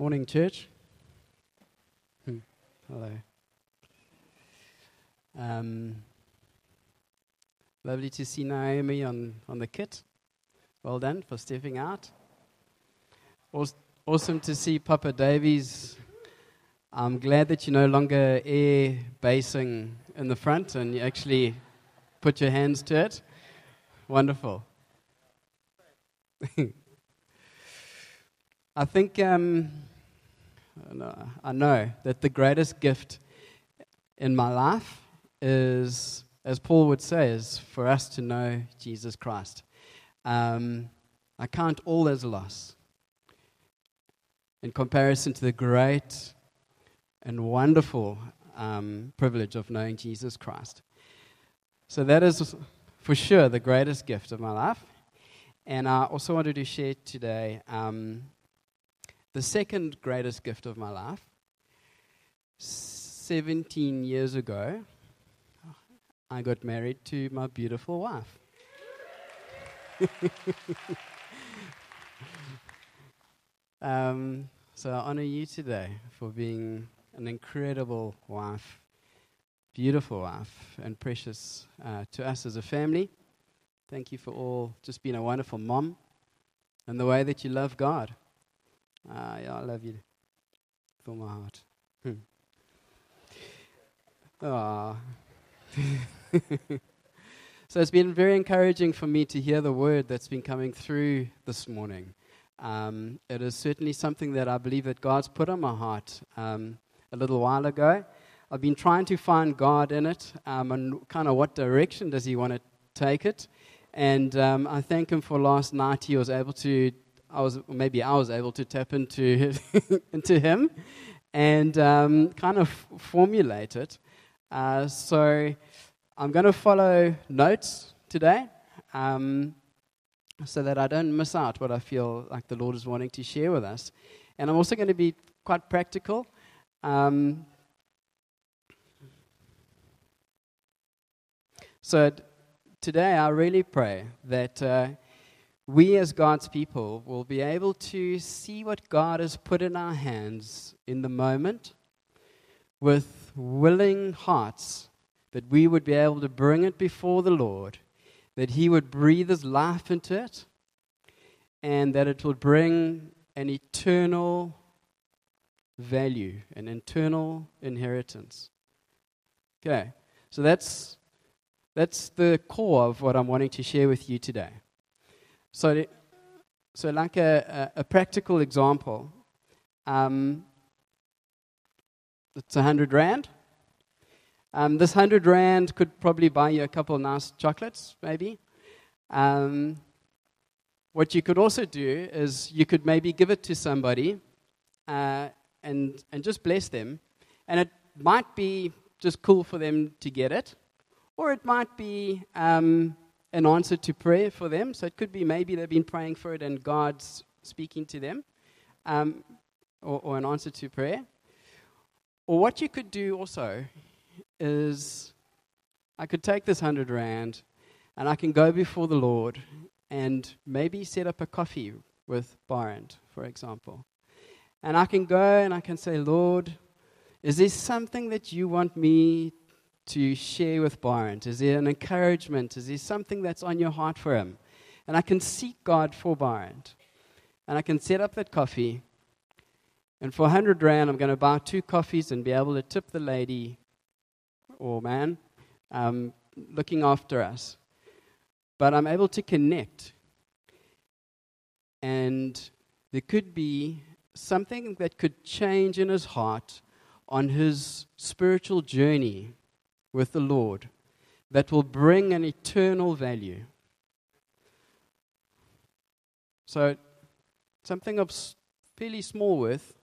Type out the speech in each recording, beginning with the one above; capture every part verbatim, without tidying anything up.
Morning, church. Hmm. Hello. Um, lovely to see Naomi on, on the kit. Well done for stepping out. Awes- awesome to see Papa Davies. I'm glad that you're no longer air basing in the front and you actually put your hands to it. Wonderful. I think um, I know that the greatest gift in my life is, as Paul would say, is for us to know Jesus Christ. Um, I count all as loss in comparison to the great and wonderful um, privilege of knowing Jesus Christ. So that is for sure the greatest gift of my life. And I also wanted to share today Um, the second greatest gift of my life. seventeen years ago, I got married to my beautiful wife. um, so I honor you today for being an incredible wife, beautiful wife, and precious uh, to us as a family. Thank you for all just being a wonderful mom and the way that you love God. Ah, uh, yeah, I love you from my heart. Ah. Hmm. So it's been very encouraging for me to hear the word that's been coming through this morning. Um, it is certainly something that I believe that God's put on my heart um, a little while ago. I've been trying to find God in it um, and kind of what direction does he want to take it. And um, I thank him for last night he was able to I was maybe I was able to tap into into him and um, kind of f- formulate it. Uh, so I'm going to follow notes today um, so that I don't miss out what I feel like the Lord is wanting to share with us. And I'm also going to be quite practical. Um, so d- today I really pray that Uh, we as God's people will be able to see what God has put in our hands in the moment with willing hearts, that we would be able to bring it before the Lord, that he would breathe his life into it, and that it will bring an eternal value, an eternal inheritance. Okay, so that's that's the core of what I'm wanting to share with you today. So, so like a, a, a practical example, um, it's a hundred rand. Um, this hundred rand could probably buy you a couple of nice chocolates, maybe. Um, what you could also do is you could maybe give it to somebody uh, and and just bless them, and it might be just cool for them to get it, or it might be Um, an answer to prayer for them. So it could be maybe they've been praying for it and God's speaking to them, um, or, or an answer to prayer. Or what you could do also is I could take this hundred rand and I can go before the Lord and maybe set up a coffee with Barend, for example. And I can go and I can say, Lord, is there something that you want me to share with Byron? Is there an encouragement? Is there something that's on your heart for him? And I can seek God for Byron. And I can set up that coffee. And for one hundred rand, I'm going to buy two coffees and be able to tip the lady or man um, looking after us. But I'm able to connect. And there could be something that could change in his heart on his spiritual journey with the Lord that will bring an eternal value. So something of fairly small worth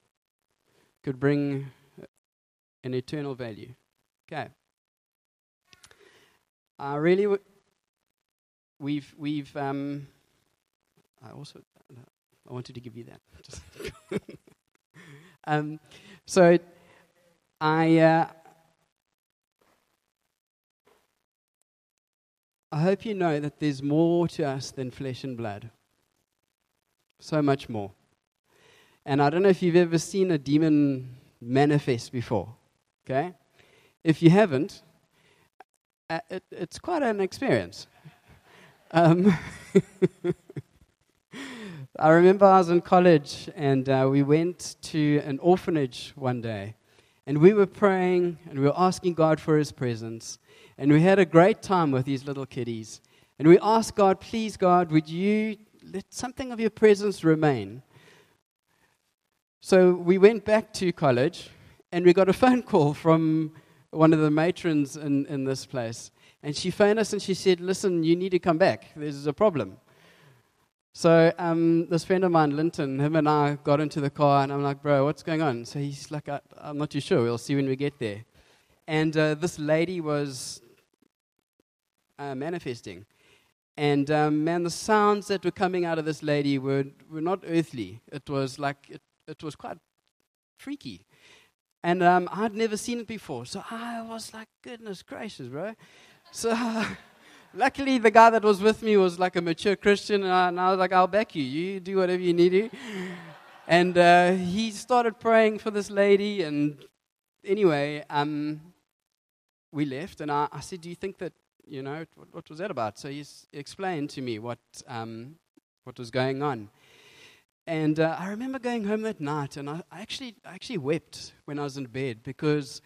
could bring an eternal value. Okay. I uh, really w- we've we've um I also I wanted to give you that. um so I uh I hope you know that there's more to us than flesh and blood. So much more. And I don't know if you've ever seen a demon manifest before, okay? If you haven't, uh, it, it's quite an experience. Um, I remember I was in college, and uh, we went to an orphanage one day, and we were praying, and we were asking God for His presence, and we had a great time with these little kiddies, and we asked God, please, God, would you let something of your presence remain? So we went back to college, and we got a phone call from one of the matrons in, in this place. And she phoned us, and she said, listen, you need to come back. There's a problem. So um, this friend of mine, Linton, him and I got into the car, and I'm like, bro, what's going on? So he's like, I, I'm not too sure. We'll see when we get there. And uh, this lady was uh, manifesting. And, um, man, the sounds that were coming out of this lady were, were not earthly. It was like... It It was quite freaky. And um, I'd never seen it before. So I was like, goodness gracious, bro. So uh, luckily the guy that was with me was like a mature Christian. And I, and I was like, I'll back you. You do whatever you need to. And uh, he started praying for this lady. And anyway, um, we left. And I, I said, do you think that, you know, what, what was that about? So he s- explained to me what um, what was going on. And uh, I remember going home that night, and I, I actually I actually wept when I was in bed, because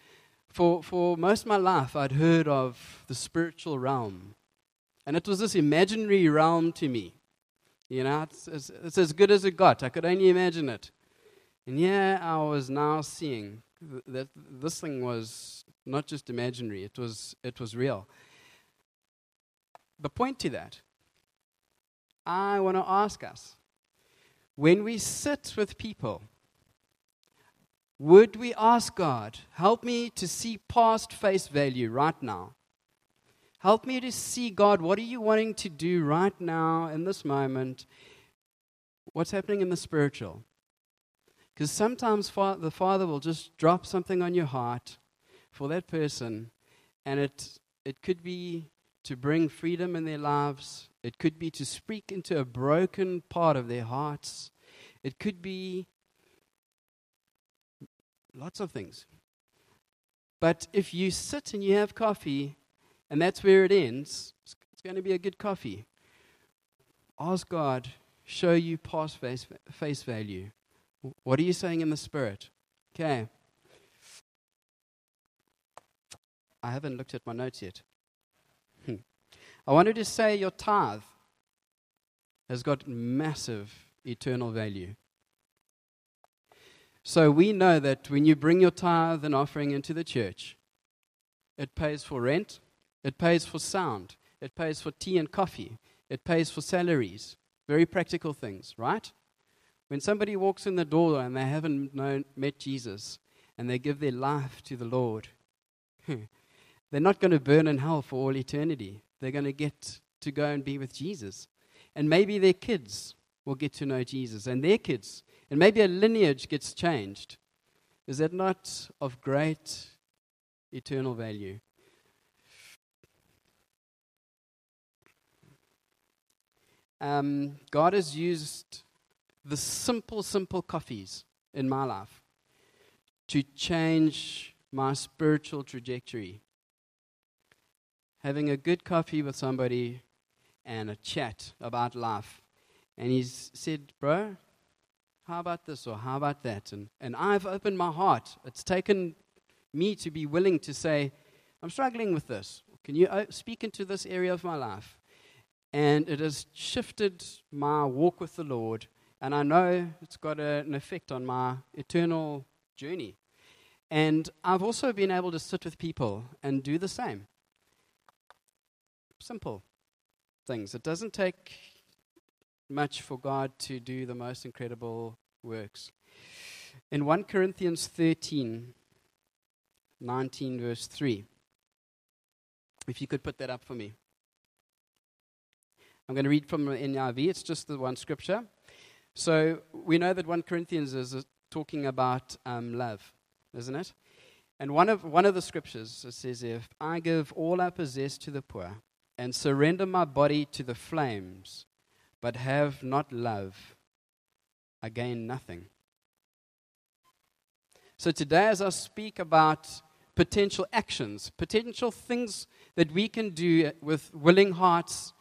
for for most of my life I'd heard of the spiritual realm, and it was this imaginary realm to me. You know, it's, it's, it's as good as it got. I could only imagine it. And yeah, I was now seeing th- that this thing was not just imaginary, it was it was real. The point to that, I want to ask us, when we sit with people, would we ask God, help me to see past face value right now? Help me to see, God, what are you wanting to do right now in this moment? What's happening in the spiritual? Because sometimes fa- the Father will just drop something on your heart for that person, and it it could be to bring freedom in their lives. It could be to speak into a broken part of their hearts. It could be lots of things. But if you sit and you have coffee, and that's where it ends, it's going to be a good coffee. Ask God, show you past face, face value. What are you saying in the spirit? Okay. I haven't looked at my notes yet. I wanted to say your tithe has got massive eternal value. So we know that when you bring your tithe and offering into the church, it pays for rent, it pays for sound, it pays for tea and coffee, it pays for salaries, very practical things, right? When somebody walks in the door and they haven't known, met Jesus, and they give their life to the Lord, they're not going to burn in hell for all eternity. They're going to get to go and be with Jesus. And maybe their kids will get to know Jesus and their kids. And maybe a lineage gets changed. Is that not of great eternal value? Um, God has used the simple, simple coffees in my life to change my spiritual trajectory. Having a good coffee with somebody and a chat about life. And he's said, bro, how about this or how about that? And and I've opened my heart. It's taken me to be willing to say, I'm struggling with this. Can you speak into this area of my life? And it has shifted my walk with the Lord. And I know it's got a, an effect on my eternal journey. And I've also been able to sit with people and do the same. Simple things. It doesn't take much for God to do the most incredible works. In First Corinthians thirteen, nineteen, verse three, if you could put that up for me. I'm going to read from the N I V. It's just the one scripture. So we know that First Corinthians is uh, talking about um, love, isn't it? And one of, one of the scriptures says, if I give all I possess to the poor, and surrender my body to the flames, but have not love, I gain nothing. So today, as I speak about potential actions, potential things that we can do with willing hearts,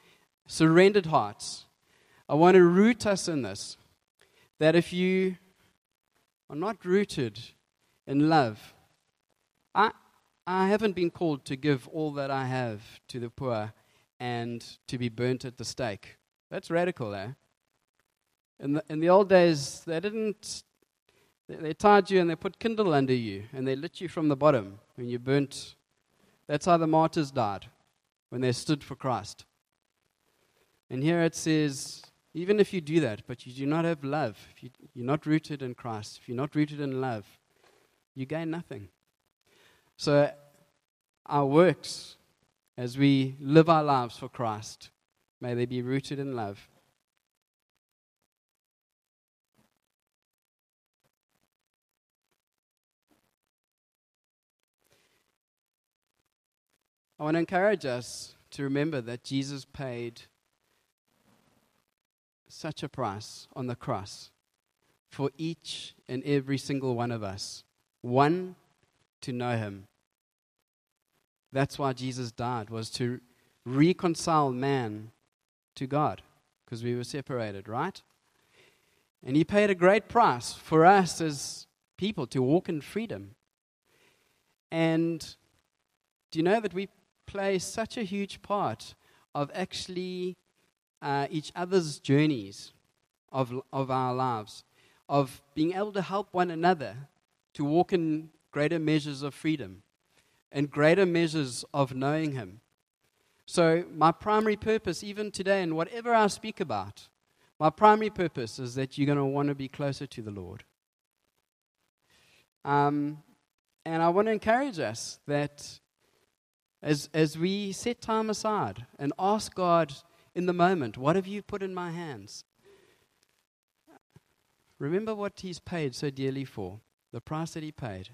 surrendered hearts, I want to root us in this, that if you are not rooted in love, I, I haven't been called to give all that I have to the poor and to be burnt at the stake. That's radical, eh? In the, in the old days, they didn't, they, they tied you and they put kindle under you and they lit you from the bottom when you burnt. That's how the martyrs died, when they stood for Christ. And here it says, even if you do that, but you do not have love, if you, you're not rooted in Christ, if you're not rooted in love, you gain nothing. So our works, as we live our lives for Christ, may they be rooted in love. I want to encourage us to remember that Jesus paid such a price on the cross for each and every single one of us. One, to know him. That's why Jesus died, was to reconcile man to God, because we were separated, right? And he paid a great price for us as people to walk in freedom. And do you know that we play such a huge part of actually uh, each other's journeys of of our lives, of being able to help one another to walk in greater measures of freedom and greater measures of knowing him. So my primary purpose, even today, and whatever I speak about, my primary purpose is that you're going to want to be closer to the Lord. Um, and I want to encourage us that As as we set time aside and ask God in the moment, what have you put in my hands? Remember what he's paid so dearly for, the price that he paid.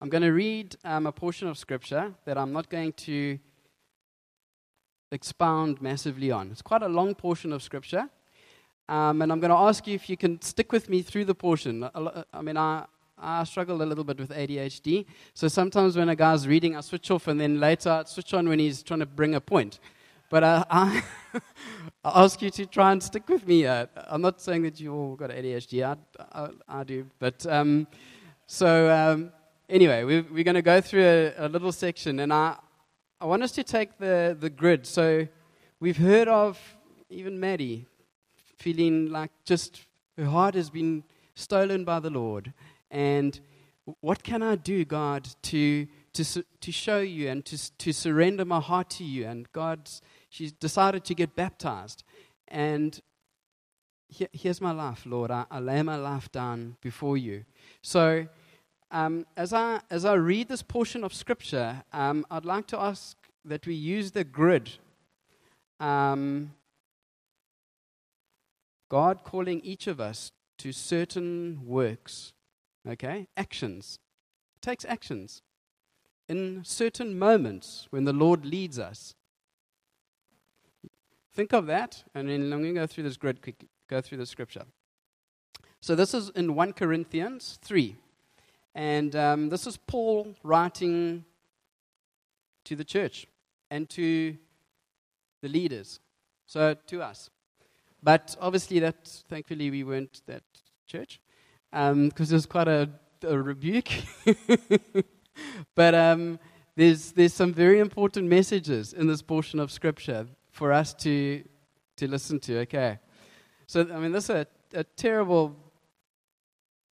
I'm going to read um, a portion of Scripture that I'm not going to expound massively on. It's quite a long portion of Scripture, um, and I'm going to ask you if you can stick with me through the portion. I, I mean, I... I struggled a little bit with A D H D, so sometimes when a guy's reading, I switch off, and then later I switch on when he's trying to bring a point. But I, I, I ask you to try and stick with me. Uh, I'm not saying that you all got A D H D. I, I, I do. But um, so um, anyway, we're, we're going to go through a, a little section, and I, I want us to take the, the grid. So we've heard of even Maddie feeling like just her heart has been stolen by the Lord. And what can I do, God, to to to show you and to to surrender my heart to you? And God, she's decided to get baptized. And here, here's my life, Lord. I, I lay my life down before you. So um, as I as I read this portion of Scripture, um, I'd like to ask that we use the grid. Um, God calling each of us to certain works. Okay, actions. It takes actions in certain moments when the Lord leads us. Think of that, and then I'm going to go through this grid quickly, go through the Scripture. So this is in First Corinthians three, and um, this is Paul writing to the church and to the leaders, so to us. But obviously that, thankfully, we weren't that church. Because um, there's quite a, a rebuke, but um, there's there's some very important messages in this portion of Scripture for us to to listen to. Okay, so I mean this is a, a terrible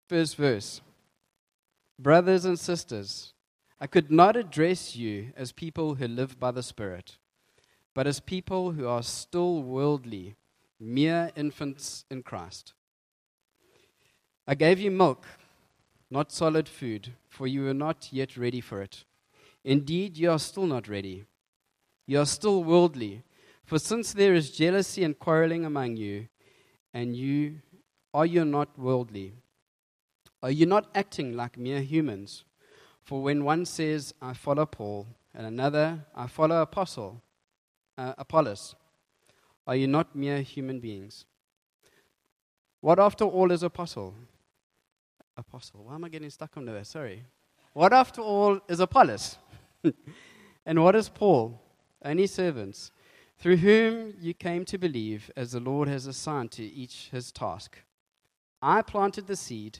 first verse. Brothers and sisters, I could not address you as people who live by the Spirit, but as people who are still worldly, mere infants in Christ. I gave you milk, not solid food, for you were not yet ready for it. Indeed, you are still not ready. You are still worldly, for since there is jealousy and quarreling among you, and you are you not worldly? Are you not acting like mere humans? For when one says, I follow Paul, and another, I follow Apostle, uh, Apollos, are you not mere human beings? What, after all, is apostle? Apostle. Why am I getting stuck on that? Sorry. What, after all, is Apollos? And what is Paul? Only servants, through whom you came to believe, as the Lord has assigned to each his task. I planted the seed,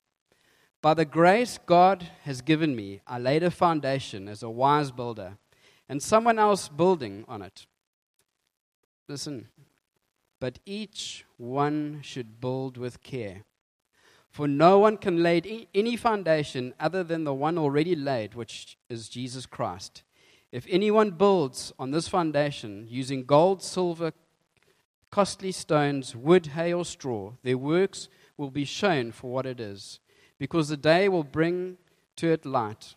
By the grace God has given me, I laid a foundation as a wise builder, and someone else building on it. Listen, but each one should build with care. For no one can lay any foundation other than the one already laid, which is Jesus Christ. If anyone builds on this foundation using gold, silver, costly stones, wood, hay, or straw, their works will be shown for what it is. Because the day will bring to it light.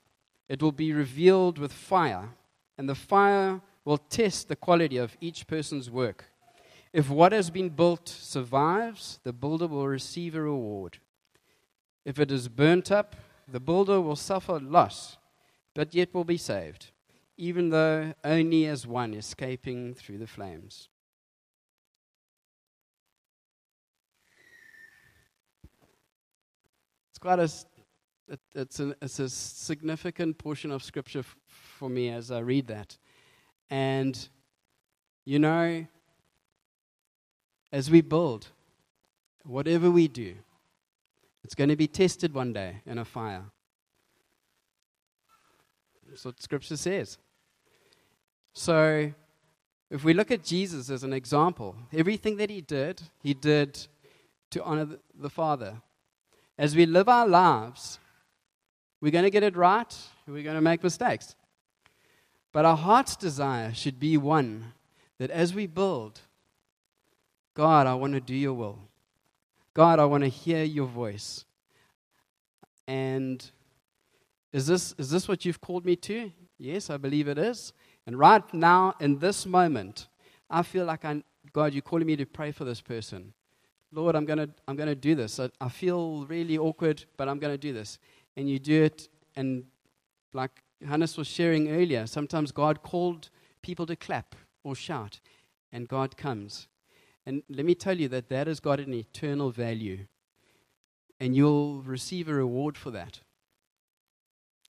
It will be revealed with fire, and the fire will test the quality of each person's work. If what has been built survives, the builder will receive a reward. If it is burnt up, the builder will suffer loss, but yet will be saved, even though only as one escaping through the flames. Quite a, it, it's, a, it's a significant portion of Scripture f- for me as I read that. And, you know, as we build, whatever we do, it's going to be tested one day in a fire. That's what Scripture says. So, if we look at Jesus as an example, everything that he did, he did to honor the, the Father. As we live our lives, we're going to get it right, we're going to make mistakes. But our heart's desire should be one, that as we build, God, I want to do your will. God, I want to hear your voice. And is this is this what you've called me to? Yes, I believe it is. And right now, in this moment, I feel like, I, God, you're calling me to pray for this person. Lord, I'm gonna I'm gonna do this. I, I feel really awkward, but I'm gonna do this. And you do it, and like Hannes was sharing earlier, sometimes God called people to clap or shout, and God comes. And let me tell you that that has got an eternal value, and you'll receive a reward for that.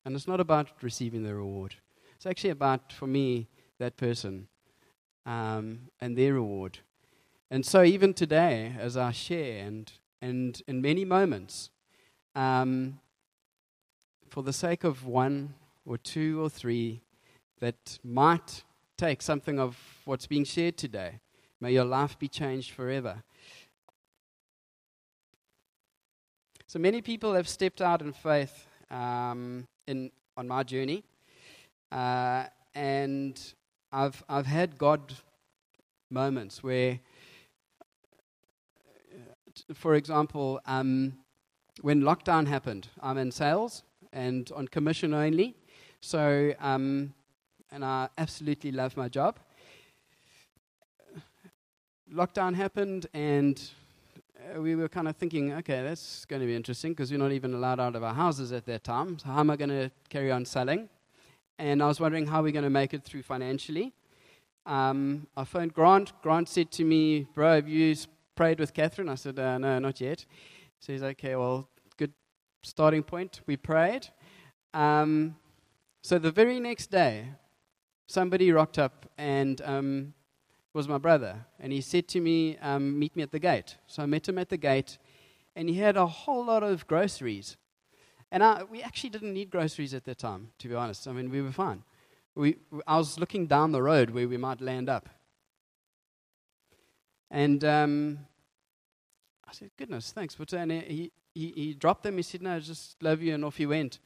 And it's not about receiving the reward. It's actually about, for me, that person um, and their reward. And so even today, as I share, and and in many moments, um, for the sake of one or two or three that might take something of what's being shared today, may your life be changed forever. So many people have stepped out in faith um, in on my journey, uh, and I've I've had God moments where. For example, um, when lockdown happened, I'm in sales and on commission only. So, um, and I absolutely love my job. Lockdown happened, and we were kind of thinking, okay, that's going to be interesting because we're not even allowed out of our houses at that time. So, how am I going to carry on selling? And I was wondering how we're going to make it through financially. Um, I phoned Grant. Grant said to me, "Bro, have you prayed with Catherine?" I said, uh, no, not yet. So he's okay, well, good starting point. We prayed. Um, so the very next day, somebody rocked up and um, was my brother. And he said to me, um, meet me at the gate. So I met him at the gate, and he had a whole lot of groceries. And I, we actually didn't need groceries at that time, to be honest. I mean, we were fine. We, I was looking down the road where we might land up. And um, I said, goodness, thanks. But and he, he, he dropped them. He said, no, just love you. And off he went.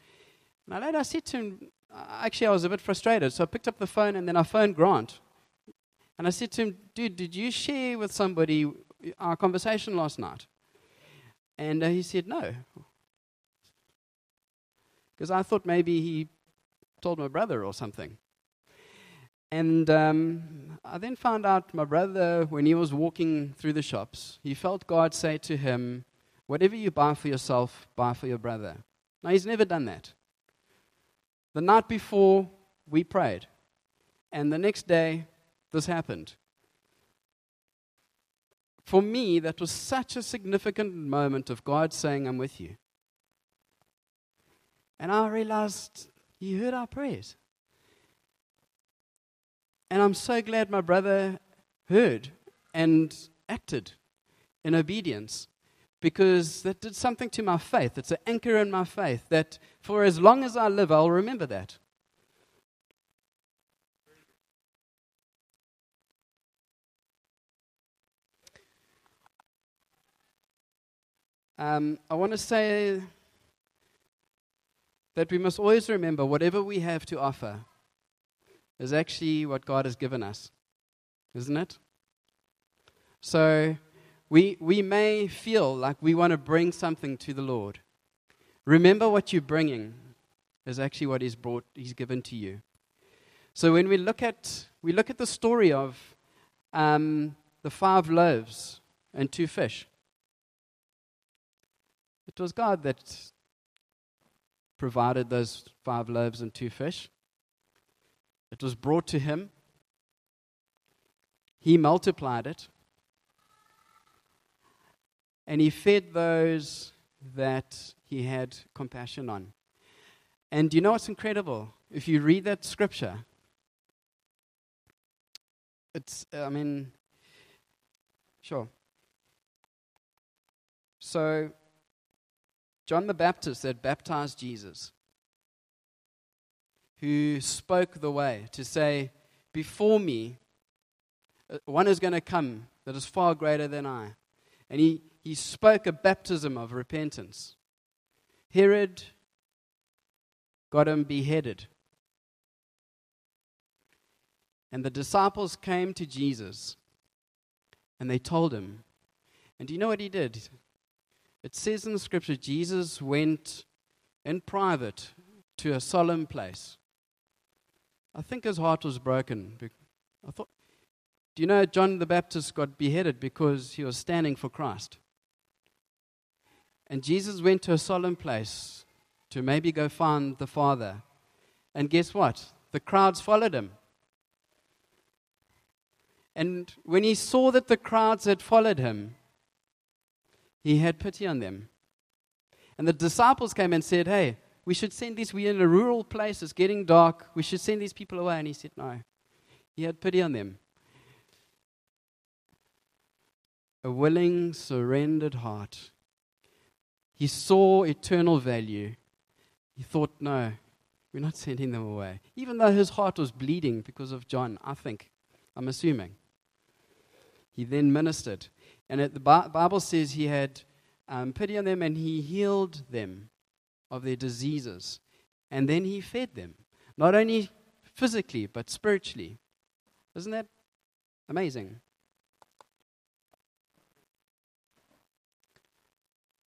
And later I said to him, actually, I was a bit frustrated. So I picked up the phone, and then I phoned Grant. And I said to him, dude, did you share with somebody our conversation last night? And uh, he said no. Because I thought maybe he told my brother or something. And um, I then found out my brother, when he was walking through the shops, he felt God say to him, whatever you buy for yourself, buy for your brother. Now, he's never done that. The night before, we prayed. And the next day, this happened. For me, that was such a significant moment of God saying, I'm with you. And I realized he heard our prayers. And I'm so glad my brother heard and acted in obedience, because that did something to my faith. It's an anchor in my faith that for as long as I live, I'll remember that. Um, I want to say that we must always remember whatever we have to offer is actually what God has given us, isn't it? So we we may feel like we want to bring something to the Lord. Remember what you're bringing is actually what He's brought, He's given to you. So when we look at we look at the story of um, the five loaves and two fish, it was God that provided those five loaves and two fish. It was brought to him. He multiplied it. And he fed those that he had compassion on. And you know what's incredible? If you read that scripture, it's, I mean, sure. So, John the Baptist that baptized Jesus, who spoke the way to say, before me, one is going to come that is far greater than I. And he, he spoke a baptism of repentance. Herod got him beheaded. And the disciples came to Jesus and they told him. And do you know what he did? It says in the scripture, Jesus went in private to a solemn place. I think his heart was broken. I thought, do you know John the Baptist got beheaded because he was standing for Christ? And Jesus went to a solemn place to maybe go find the Father. And guess what? The crowds followed him. And when he saw that the crowds had followed him, he had pity on them. And the disciples came and said, hey, we should send these, we're in a rural place, it's getting dark, we should send these people away. And he said, no. He had pity on them. A willing, surrendered heart. He saw eternal value. He thought, no, we're not sending them away. Even though his heart was bleeding because of John, I think, I'm assuming. He then ministered. And the Bible says he had um, pity on them and he healed them of their diseases. And then he fed them, not only physically, but spiritually. Isn't that amazing?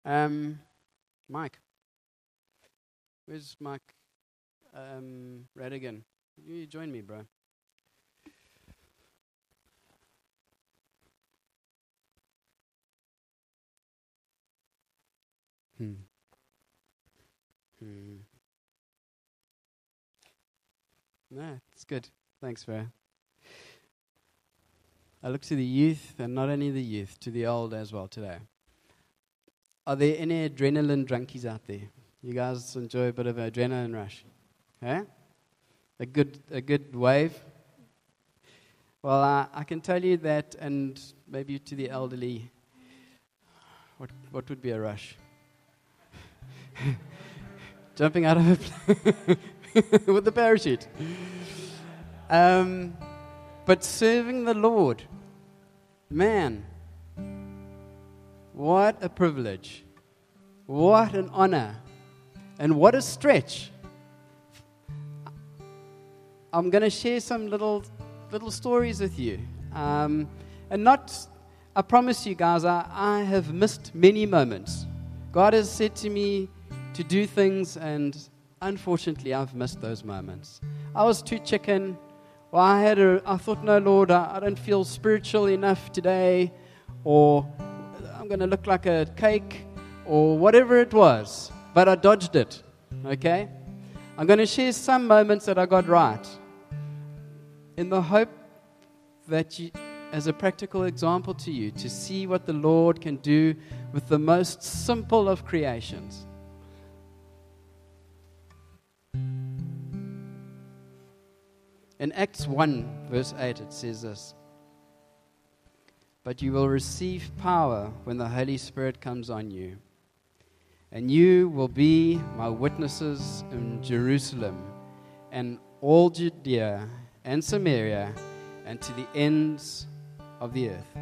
Um, Mike. Where's Mike um, Radigan? You join me, bro. Hmm. Hmm. No, it's good. Thanks, bro. I look to the youth, and not only the youth, to the old as well today. Are there any adrenaline drunkies out there? You guys enjoy a bit of an adrenaline rush, eh? A good, a good wave. Well, uh, I can tell you that, and maybe to the elderly, what what would be a rush? Jumping out of a plane with a parachute. Um, but serving the Lord, man, what a privilege. What an honor. And what a stretch. I'm going to share some little little stories with you. Um, and not, I promise you guys, I, I have missed many moments. God has said to me to do things, and unfortunately, I've missed those moments. I was too chicken. Well, I had a, I thought, no, Lord, I, I don't feel spiritual enough today, or I'm going to look like a cake, or whatever it was. But I dodged it, okay? I'm going to share some moments that I got right in the hope that you, as a practical example to you, to see what the Lord can do with the most simple of creations. In Acts one, verse eight, it says this: "But you will receive power when the Holy Spirit comes on you, and you will be my witnesses in Jerusalem and all Judea and Samaria and to the ends of the earth."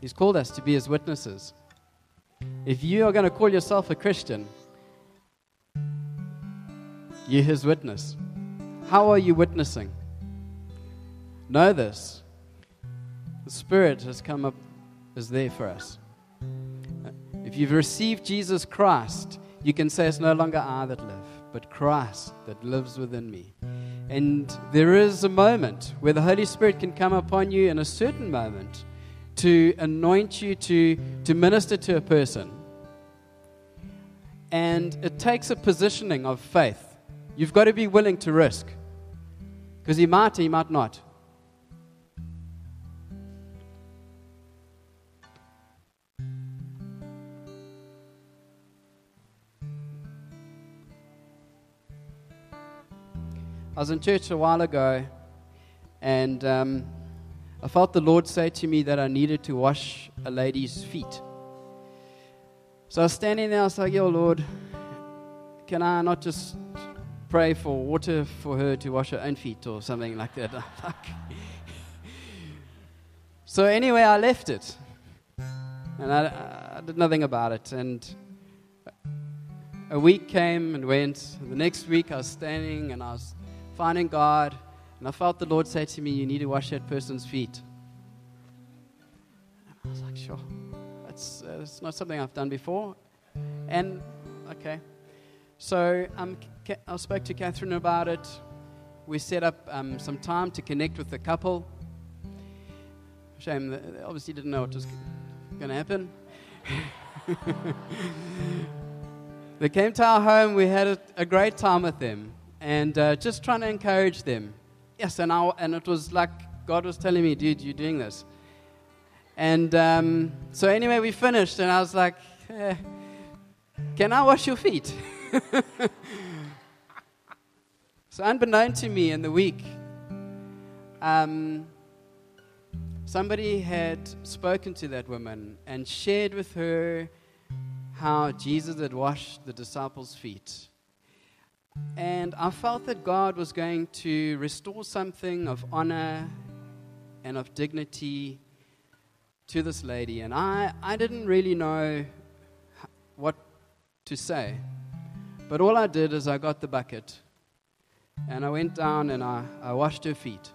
He's called us to be his witnesses. If you are going to call yourself a Christian, you're his witness. How are you witnessing? Know this: the Spirit has come up, is there for us. If you've received Jesus Christ, you can say, it's no longer I that live, but Christ that lives within me. And there is a moment where the Holy Spirit can come upon you in a certain moment to anoint you to, to minister to a person. And it takes a positioning of faith. You've got to be willing to risk, because he might, he might not. I was in church a while ago, and um, I felt the Lord say to me that I needed to wash a lady's feet. So I was standing there, I was like, yo, Lord, can I not just pray for water for her to wash her own feet or something like that? So anyway, I left it, and I, I did nothing about it. And a week came and went. The next week, I was standing and I was finding God, and I felt the Lord say to me, "You need to wash that person's feet." And I was like, "Sure, that's uh, that's not something I've done before." And okay. So um, I spoke to Catherine about it. We set up um, some time to connect with the couple. Shame, they obviously didn't know what was going to happen. They came to our home. We had a, a great time with them, and uh, just trying to encourage them. Yes, and, I, and it was like God was telling me, dude, you're doing this. And um, so anyway, we finished, and I was like, eh, can I wash your feet? So unbeknown to me, in the week, um, somebody had spoken to that woman and shared with her how Jesus had washed the disciples' feet. And I felt that God was going to restore something of honor and of dignity to this lady. And I, I didn't really know what to say. But all I did is I got the bucket, and I went down and I, I washed her feet.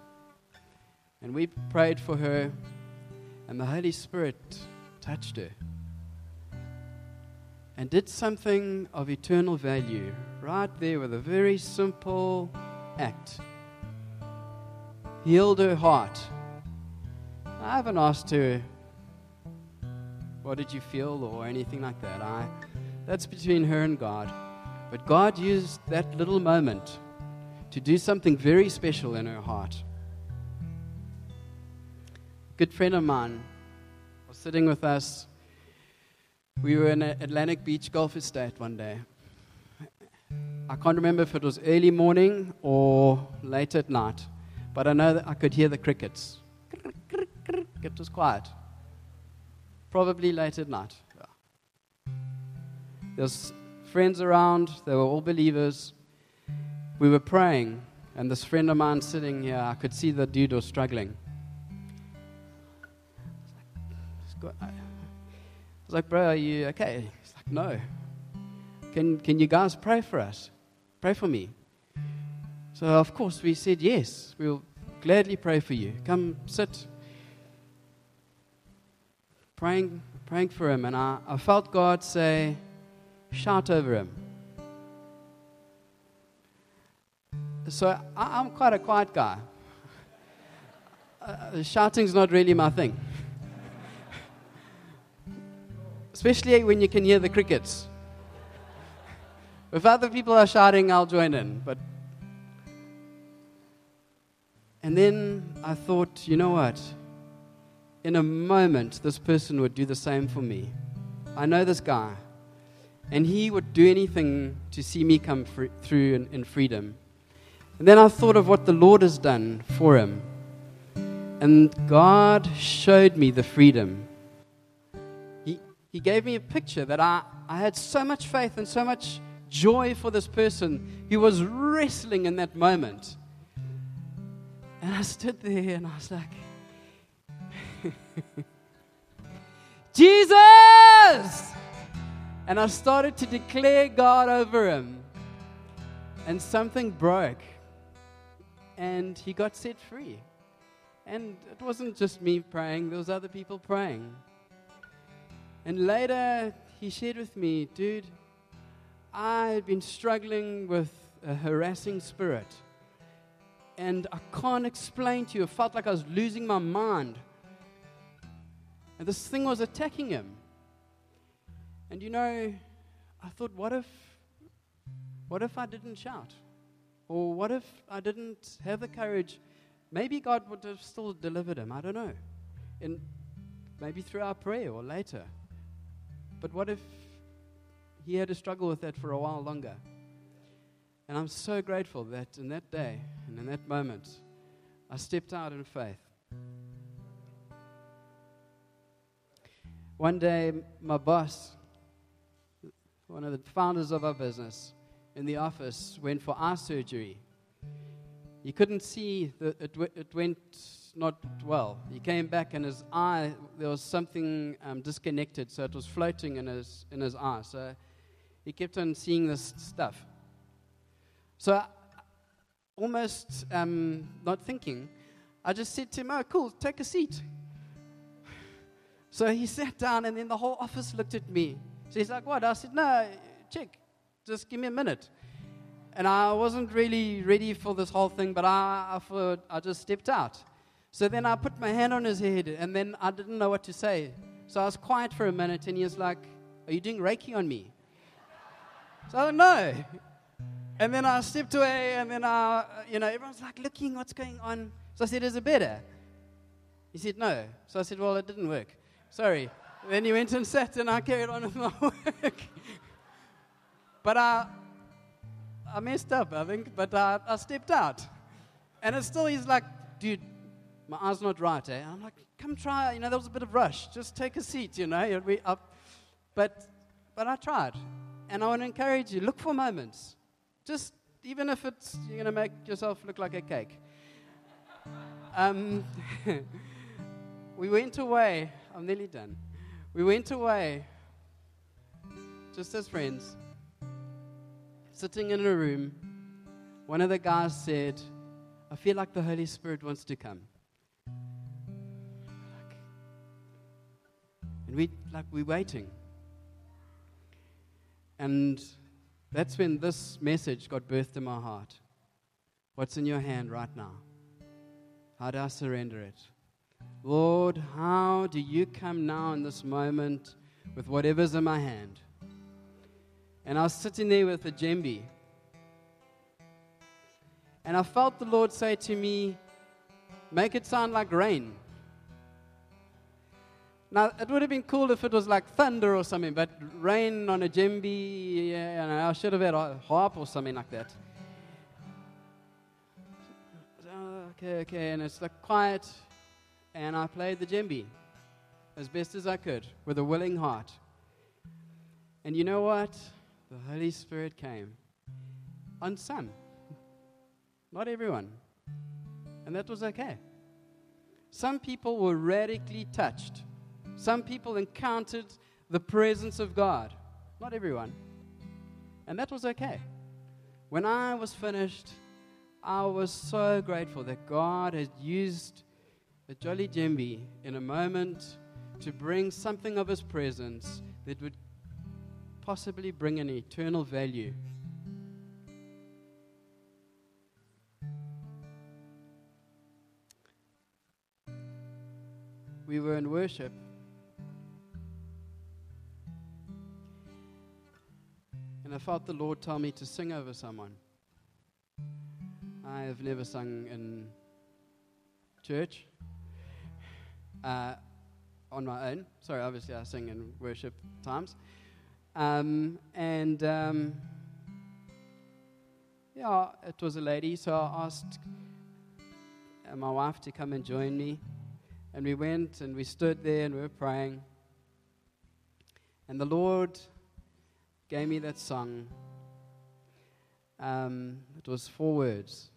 And we prayed for her, and the Holy Spirit touched her and did something of eternal value right there with a very simple act. Healed her heart. I haven't asked her, what did you feel or anything like that. I, that's between her and God. But God used that little moment to do something very special in her heart. A good friend of mine was sitting with us. We were in Atlantic Beach Golf Estate one day. I can't remember if it was early morning or late at night, but I know that I could hear the crickets. It was quiet. Probably late at night. There's friends around, they were all believers. We were praying, and this friend of mine sitting here, I could see the dude was struggling. I was like, bro, are you okay? He's like, no. Can can you guys pray for us? Pray for me. So of course we said, yes, we'll gladly pray for you. Come sit. praying praying for him, and I, I felt God say, shout over him. So I, I'm quite a quiet guy. Uh, shouting's not really my thing. Especially when you can hear the crickets. If other people are shouting, I'll join in. But And then I thought, you know what? In a moment, this person would do the same for me. I know this guy. And he would do anything to see me come fr- through in, in freedom. And then I thought of what the Lord has done for him. And God showed me the freedom. He, he gave me a picture that I, I had so much faith and so much joy for this person who was wrestling in that moment. And I stood there and I was like, Jesus! And I started to declare God over him. And something broke. And he got set free. And it wasn't just me praying, there was other people praying. And later, he shared with me, dude, I had been struggling with a harassing spirit. And I can't explain to you, it felt like I was losing my mind. And this thing was attacking him. And you know, I thought, what if, what if I didn't shout? Or what if I didn't have the courage? Maybe God would have still delivered him. I don't know. And maybe through our prayer or later. But what if he had to struggle with that for a while longer? And I'm so grateful that in that day and in that moment, I stepped out in faith. One day, my boss, one of the founders of our business, in the office, went for eye surgery. He couldn't see, the, it, w- it went not well. He came back and his eye, there was something um, disconnected, so it was floating in his in his eye. So he kept on seeing this stuff. So I, almost um, not thinking, I just said to him, oh, cool, take a seat. So he sat down and then the whole office looked at me. So he's like, what? I said, no, check, just give me a minute. And I wasn't really ready for this whole thing, but I I, I just stepped out. So then I put my hand on his head, and then I didn't know what to say. So I was quiet for a minute, and he was like, are you doing Reiki on me? So I don't know. And then I stepped away, and then I, you know, everyone's like looking, what's going on? So I said, is it better? He said, no. So I said, well, it didn't work. Sorry. Then he went and sat, and I carried on with my work. But I... I messed up, I think, but uh, I stepped out. And it's still, he's like, dude, my eye's not right, eh? And I'm like, come try, you know, there was a bit of rush. Just take a seat, you know. We, I, but but I tried. And I want to encourage you, look for moments. Just, even if it's, you're going to make yourself look like a cake. Um, we went away. I'm nearly done. We went away, just as friends. Sitting in a room, one of the guys said, I feel like the Holy Spirit wants to come. Like, and we, like, we're waiting. And that's when this message got birthed in my heart. What's in your hand right now? How do I surrender it? Lord, how do you come now in this moment with whatever's in my hand? And I was sitting there with a djembe. And I felt the Lord say to me, make it sound like rain. Now, it would have been cool if it was like thunder or something, but rain on a djembe, yeah, and I should have had a harp or something like that. Okay, okay, and it's like quiet. And I played the djembe as best as I could with a willing heart. And you know what? The Holy Spirit came on some, not everyone. And that was okay. Some people were radically touched. Some people encountered the presence of God. Not everyone. And that was okay. When I was finished, I was so grateful that God had used a jolly djembe in a moment to bring something of His presence that would possibly bring an eternal value. We were in worship. And I felt the Lord tell me to sing over someone. I have never sung in church uh, on my own. Sorry, obviously I sing in worship times. Um, and um, yeah, it was a lady, so I asked my wife to come and join me. And we went and we stood there and we were praying. And the Lord gave me that song. Um, it was four words.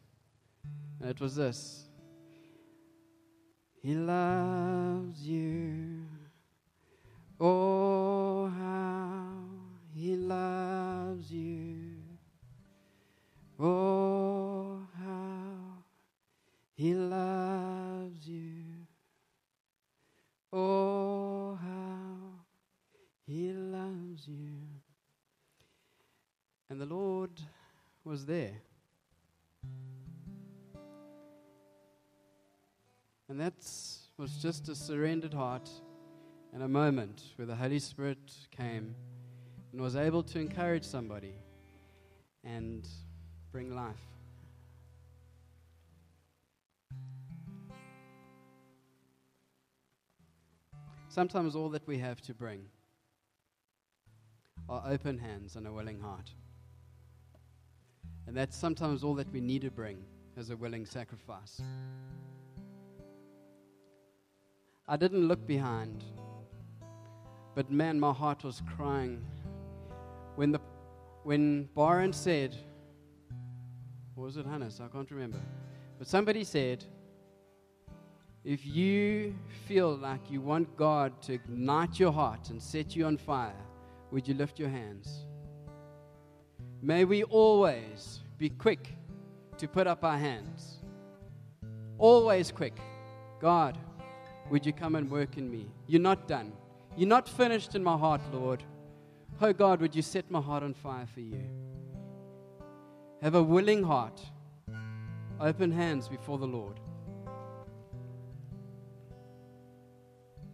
And it was this. He loves you. Oh, how He loves you. Oh, how He loves you. Oh, how He loves you. And the Lord was there. And that was just a surrendered heart and a moment where the Holy Spirit came and was able to encourage somebody and bring life. Sometimes all that we have to bring are open hands and a willing heart. And that's sometimes all that we need to bring is a willing sacrifice. I didn't look behind, but man, my heart was crying. When the when Byron said, or was it Hannes? I can't remember. But somebody said, if you feel like you want God to ignite your heart and set you on fire, would you lift your hands? May we always be quick to put up our hands. Always quick. God, would you come and work in me? You're not done. You're not finished in my heart, Lord. Oh, God, would you set my heart on fire for you? Have a willing heart. Open hands before the Lord.